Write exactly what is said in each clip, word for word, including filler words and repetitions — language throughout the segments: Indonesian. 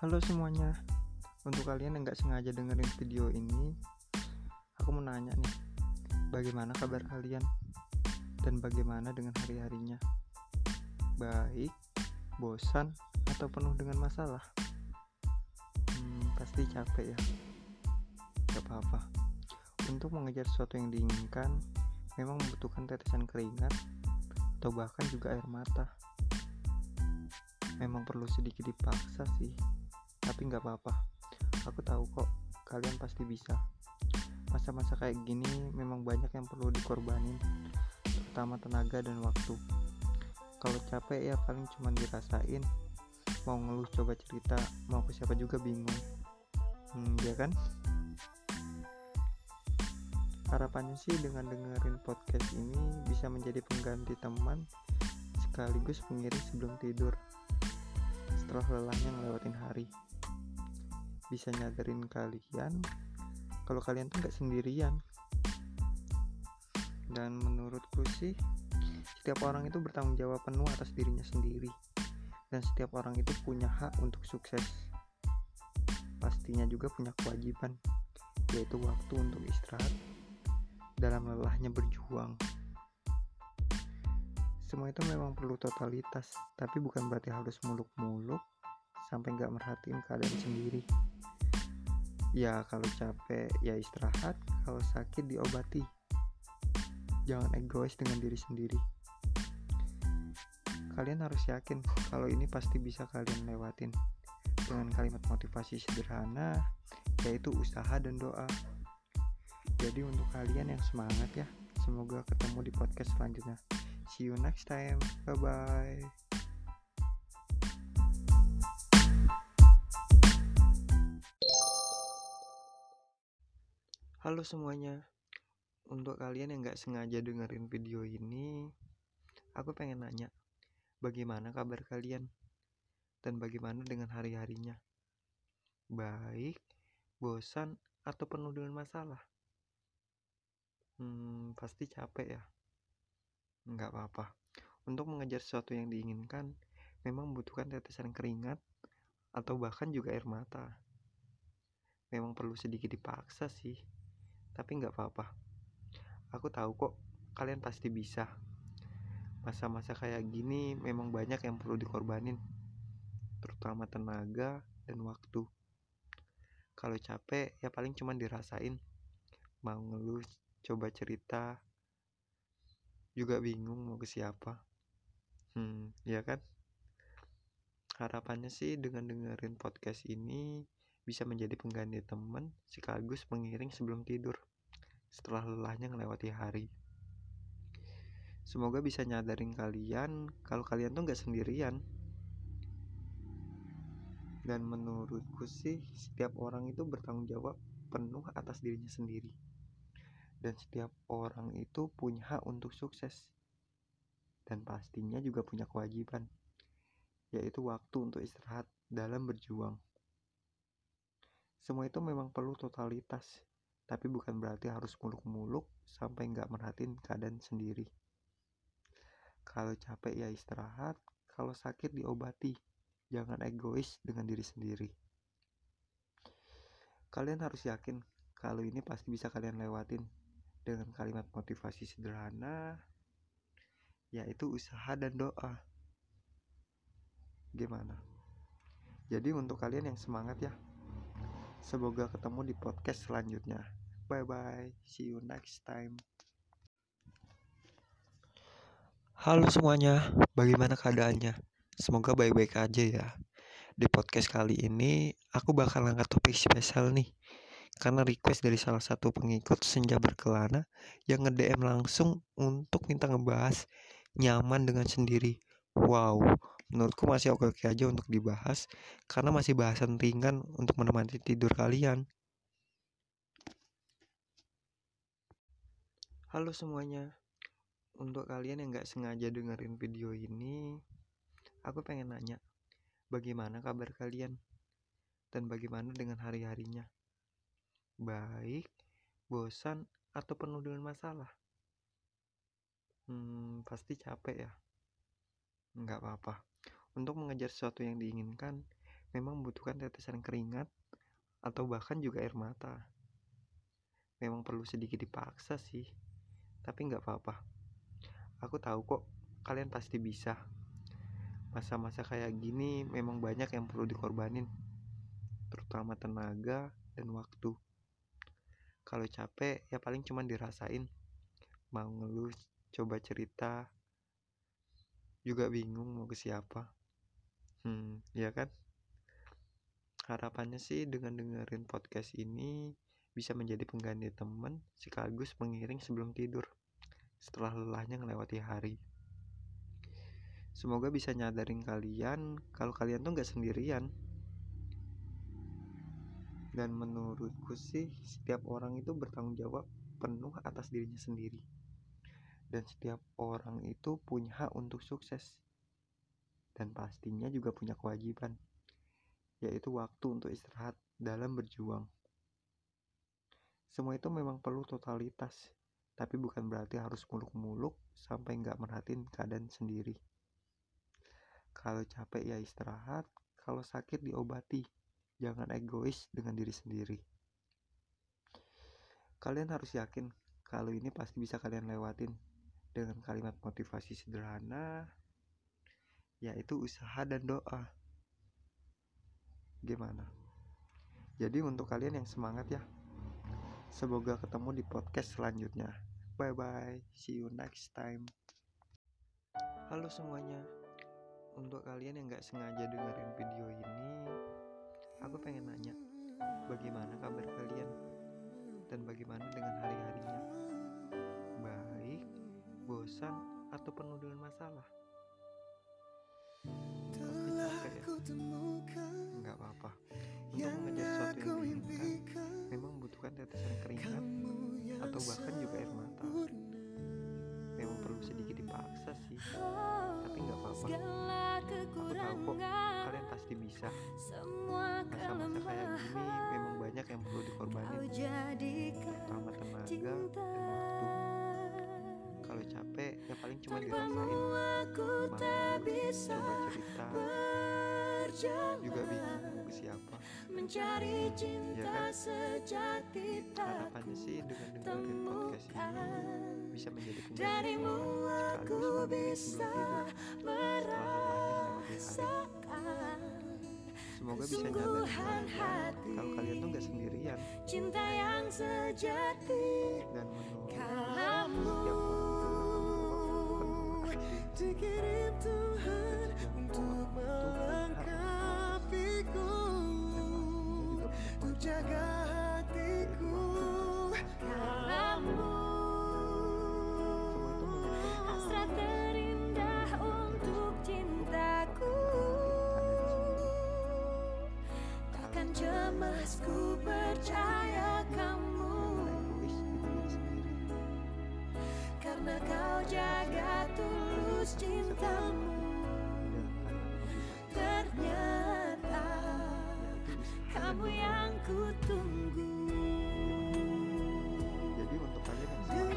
Halo semuanya, untuk kalian yang gak sengaja dengerin video ini, aku mau nanya nih, bagaimana kabar kalian? Dan bagaimana dengan hari-harinya? Baik, bosan, atau penuh dengan masalah? Hmm, pasti capek ya? Gak apa-apa. Untuk mengejar sesuatu yang diinginkan, memang membutuhkan tetesan keringat, atau bahkan juga air mata. Memang perlu sedikit dipaksa sih, tapi gak apa-apa, aku tahu kok, kalian pasti bisa. Masa-masa kayak gini memang banyak yang perlu dikorbanin, terutama tenaga dan waktu. Kalau capek ya paling cuma dirasain, mau ngeluh coba cerita, mau ke siapa juga bingung. Hmm, ya kan? Harapannya sih dengan dengerin podcast ini bisa menjadi pengganti teman, sekaligus pengiring sebelum tidur, setelah lelahnya ngelewatin hari. Bisa nyadarin kalian kalau kalian tuh gak sendirian. Dan menurutku sih, setiap orang itu bertanggung jawab penuh atas dirinya sendiri, dan setiap orang itu punya hak untuk sukses. Pastinya juga punya kewajiban, yaitu waktu untuk istirahat dalam lelahnya berjuang. Semua itu memang perlu totalitas, tapi bukan berarti harus muluk-muluk sampai gak merhatiin keadaan sendiri. Ya kalau capek ya istirahat, kalau sakit diobati. Jangan egois dengan diri sendiri. Kalian harus yakin kalau ini pasti bisa kalian lewatin, dengan kalimat motivasi sederhana, yaitu usaha dan doa. Jadi untuk kalian yang semangat ya, semoga ketemu di podcast selanjutnya. See you next time, bye bye. Halo semuanya, untuk kalian yang gak sengaja dengerin video ini, aku pengen nanya, bagaimana kabar kalian? Dan bagaimana dengan hari-harinya? Baik, bosan, atau penuh dengan masalah? Hmm, pasti capek ya? Gak apa-apa, untuk mengejar sesuatu yang diinginkan, memang membutuhkan tetesan keringat, atau bahkan juga air mata. Memang perlu sedikit dipaksa sih, tapi gak apa-apa, aku tahu kok, kalian pasti bisa. Masa-masa kayak gini memang banyak yang perlu dikorbanin, terutama tenaga dan waktu. Kalau capek ya paling cuma dirasain, mau ngeluh coba cerita, juga bingung mau ke siapa. Hmm, ya kan? Harapannya sih dengan dengerin podcast ini bisa menjadi pengganti teman, sekaligus pengiring sebelum tidur, setelah lelahnya melewati hari. Semoga bisa nyadarin kalian kalau kalian tuh gak sendirian. Dan menurutku sih, setiap orang itu bertanggung jawab penuh atas dirinya sendiri, dan setiap orang itu punya hak untuk sukses, dan pastinya juga punya kewajiban, yaitu waktu untuk istirahat dalam berjuang. Semua itu memang perlu totalitas, tapi bukan berarti harus muluk-muluk sampai nggak merhatiin keadaan sendiri. Kalau capek ya istirahat, kalau sakit diobati. Jangan egois dengan diri sendiri. Kalian harus yakin kalau ini pasti bisa kalian lewatin, dengan kalimat motivasi sederhana, yaitu usaha dan doa. Gimana? Jadi untuk kalian yang semangat ya, semoga ketemu di podcast selanjutnya. Bye-bye, see you next time. Halo semuanya, bagaimana keadaannya? Semoga baik-baik aja ya. Di podcast kali ini, aku bakal angkat topik spesial nih, karena request dari salah satu pengikut Senja Berkelana yang nge-D M langsung untuk minta ngebahas nyaman dengan sendiri. Wow, menurutku masih oke-oke aja untuk dibahas, karena masih bahasan ringan untuk menemani tidur kalian. Halo semuanya, untuk kalian yang gak sengaja dengerin video ini, aku pengen nanya, bagaimana kabar kalian? Dan bagaimana dengan hari-harinya? Baik, bosan, atau penuh dengan masalah? Hmm, pasti capek ya? Gak apa-apa. Untuk mengejar sesuatu yang diinginkan, memang membutuhkan tetesan keringat atau bahkan juga air mata. Memang perlu sedikit dipaksa sih, tapi nggak apa-apa. Aku tahu kok, kalian pasti bisa. Masa-masa kayak gini memang banyak yang perlu dikorbanin, terutama tenaga dan waktu. Kalau capek ya paling cuma dirasain. Mau ngeluh, coba cerita, juga bingung mau ke siapa. Hmm, ya kan? Harapannya sih dengan dengerin podcast ini bisa menjadi pengganti teman sekaligus pengiring sebelum tidur setelah lelahnya melewati hari. Semoga bisa nyadarin kalian kalau kalian tuh gak sendirian. Dan menurutku sih setiap orang itu bertanggung jawab penuh atas dirinya sendiri. Dan setiap orang itu punya hak untuk sukses. Dan pastinya juga punya kewajiban, yaitu waktu untuk istirahat dalam berjuang. Semua itu memang perlu totalitas, tapi bukan berarti harus muluk-muluk sampai gak merhatiin keadaan sendiri. Kalau capek ya istirahat, kalau sakit diobati. Jangan egois dengan diri sendiri. Kalian harus yakin kalau ini pasti bisa kalian lewatin dengan kalimat motivasi sederhana, yaitu usaha dan doa. Gimana? Jadi untuk kalian yang semangat ya. Semoga ketemu di podcast selanjutnya. Bye bye, see you next time. Halo semuanya. Untuk kalian yang gak sengaja dengerin video ini, aku pengen nanya, bagaimana kabar kalian? Dan bagaimana dengan hari-harinya? Baik, bosan, atau penuh dengan masalah? Pasti capek ya? Enggak apa-apa. Untuk mengejar sesuatu yang diinginkan, memang membutuhkan tetesan keringat atau bahkan juga air mata. Memang perlu sedikit dipaksa sih, tapi enggak apa-apa. Aku tahu kok, kalian pasti bisa. Masa-masa kayak gini memang banyak yang perlu dikorbanin, terutama tenaga dan waktu. Kalau capek ya paling cuma dirasain. Mau coba cerita, juga bingung mau ke siapa. Ya kan? Harapannya sih dengan dengerin podcast ini bisa menjadi darimu aku bisa merasakan. Semoga bisa nyadarin kalau kalian tuh gak sendirian. Cinta yang sejati dan menurut kamu dikirim Tuhan untuk melengkapiku, untuk jaga hatiku. Ku percaya kamu, karena kau jaga tulus cintamu. Ternyata kamu yang ku tunggu. Jadi untuk kalian yang semangat,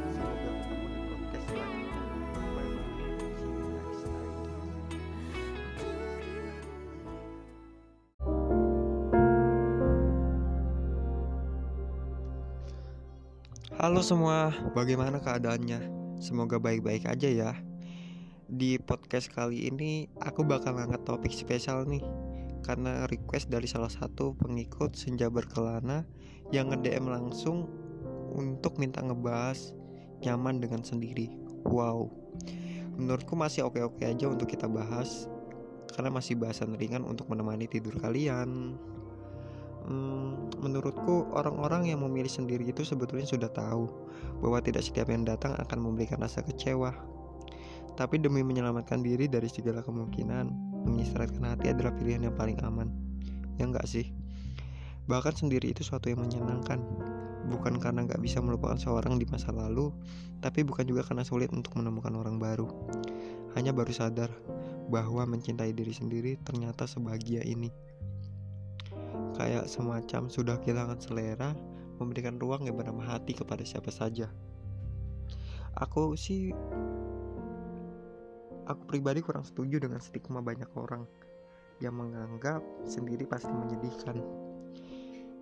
semoga kamu di podcast lain. Halo semua, bagaimana keadaannya? Semoga baik-baik aja ya. Di podcast kali ini aku bakal ngangkat topik spesial nih, karena request dari salah satu pengikut Senja Berkelana yang nge-D M langsung untuk minta ngebahas nyaman dengan sendiri. Wow, menurutku masih oke-oke aja untuk kita bahas, karena masih bahasan ringan untuk menemani tidur kalian. Hmm, menurutku orang-orang yang memilih sendiri itu sebetulnya sudah tahu bahwa tidak setiap yang datang akan memberikan rasa kecewa. Tapi demi menyelamatkan diri dari segala kemungkinan, mengistirahatkan hati adalah pilihan yang paling aman. Ya enggak sih? Bahkan sendiri itu suatu yang menyenangkan. Bukan karena gak bisa melupakan seorang di masa lalu, tapi bukan juga karena sulit untuk menemukan orang baru. Hanya baru sadar bahwa mencintai diri sendiri ternyata sebahagia ini. Kayak semacam sudah kehilangan selera, memberikan ruang yang bernama hati kepada siapa saja. Aku sih Aku pribadi kurang setuju dengan stigma banyak orang yang menganggap sendiri pasti menyedihkan.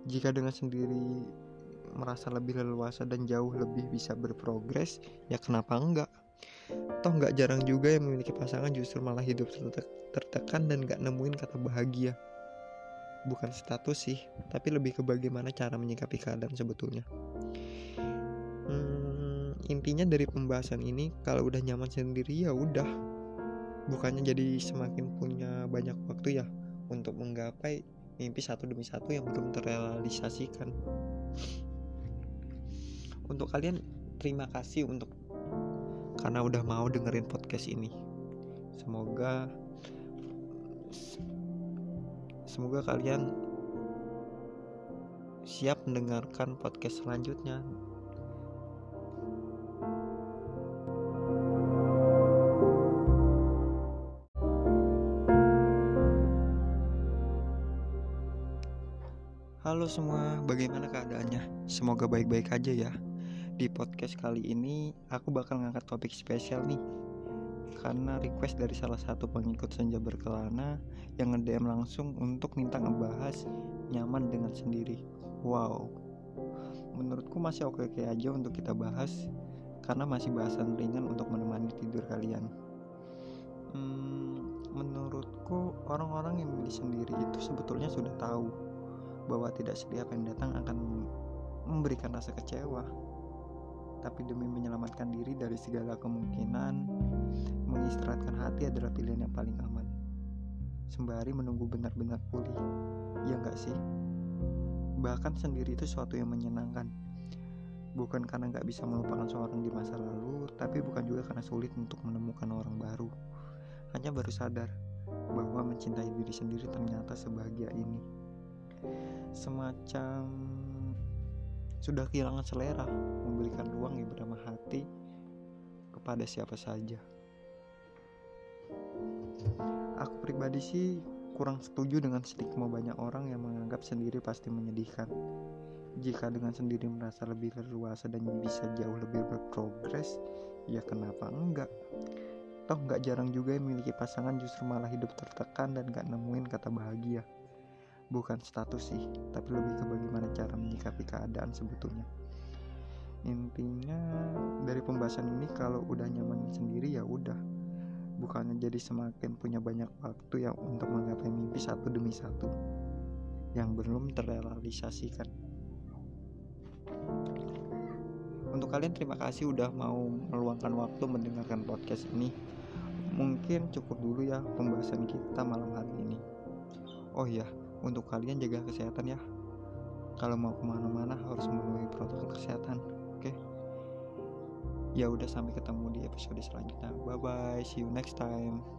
Jika dengan sendiri merasa lebih leluasa dan jauh lebih bisa berprogres, ya kenapa enggak? Toh gak jarang juga yang memiliki pasangan justru malah hidup tertekan dan gak nemuin kata bahagia. Bukan status sih, tapi lebih ke bagaimana cara menyikapi keadaan sebetulnya. hmm, Intinya dari pembahasan ini, kalau udah nyaman sendiri ya udah. Bukannya jadi semakin punya banyak waktu ya untuk menggapai mimpi satu demi satu yang belum terrealisasikan. Untuk kalian, terima kasih untuk karena udah mau dengerin podcast ini. Semoga Semoga kalian siap mendengarkan podcast selanjutnya. Halo semua, bagaimana keadaannya? Semoga baik-baik aja ya. Di podcast kali ini, aku bakal ngangkat topik spesial nih, karena request dari salah satu pengikut Senja Berkelana yang nge-D M langsung untuk minta ngebahas nyaman dengan sendiri. Wow, menurutku masih oke-oke aja untuk kita bahas, karena masih bahasan ringan untuk menemani tidur kalian. hmm, Menurutku, orang-orang yang memilih sendiri itu sebetulnya sudah tahu bahwa tidak setiap yang datang akan memberikan rasa kecewa, tapi demi menyelamatkan diri dari segala kemungkinan, mengistirahatkan hati adalah pilihan yang paling aman. Sembari menunggu benar-benar pulih, ya gak sih? Bahkan sendiri itu suatu yang menyenangkan. Bukan karena gak bisa melupakan seorang di masa lalu, tapi bukan juga karena sulit untuk menemukan orang baru. Hanya baru sadar bahwa mencintai diri sendiri ternyata sebahagia ini. Semacam sudah kehilangan selera, memberikan ruang yang bernama hati kepada siapa saja. Aku pribadi sih kurang setuju dengan stigma banyak orang yang menganggap sendiri pasti menyedihkan. Jika dengan sendiri merasa lebih leluasa dan bisa jauh lebih berprogres, ya kenapa enggak? Toh gak jarang juga yang memiliki pasangan justru malah hidup tertekan dan gak nemuin kata bahagia. Bukan status sih, tapi lebih ke bagaimana cara menyikapi keadaan sebetulnya. Intinya dari pembahasan ini, kalau udah nyaman sendiri ya udah. Bukannya jadi semakin punya banyak waktu yang untuk menggapai mimpi satu demi satu yang belum terrealisasikan. Untuk kalian, terima kasih udah mau meluangkan waktu mendengarkan podcast ini. Mungkin cukup dulu ya pembahasan kita malam hari ini. Oh ya, untuk kalian jaga kesehatan ya. Kalau mau kemana-mana harus memenuhi protokol kesehatan. Oke. Ya udah, sampai ketemu di episode selanjutnya. Bye bye. See you next time.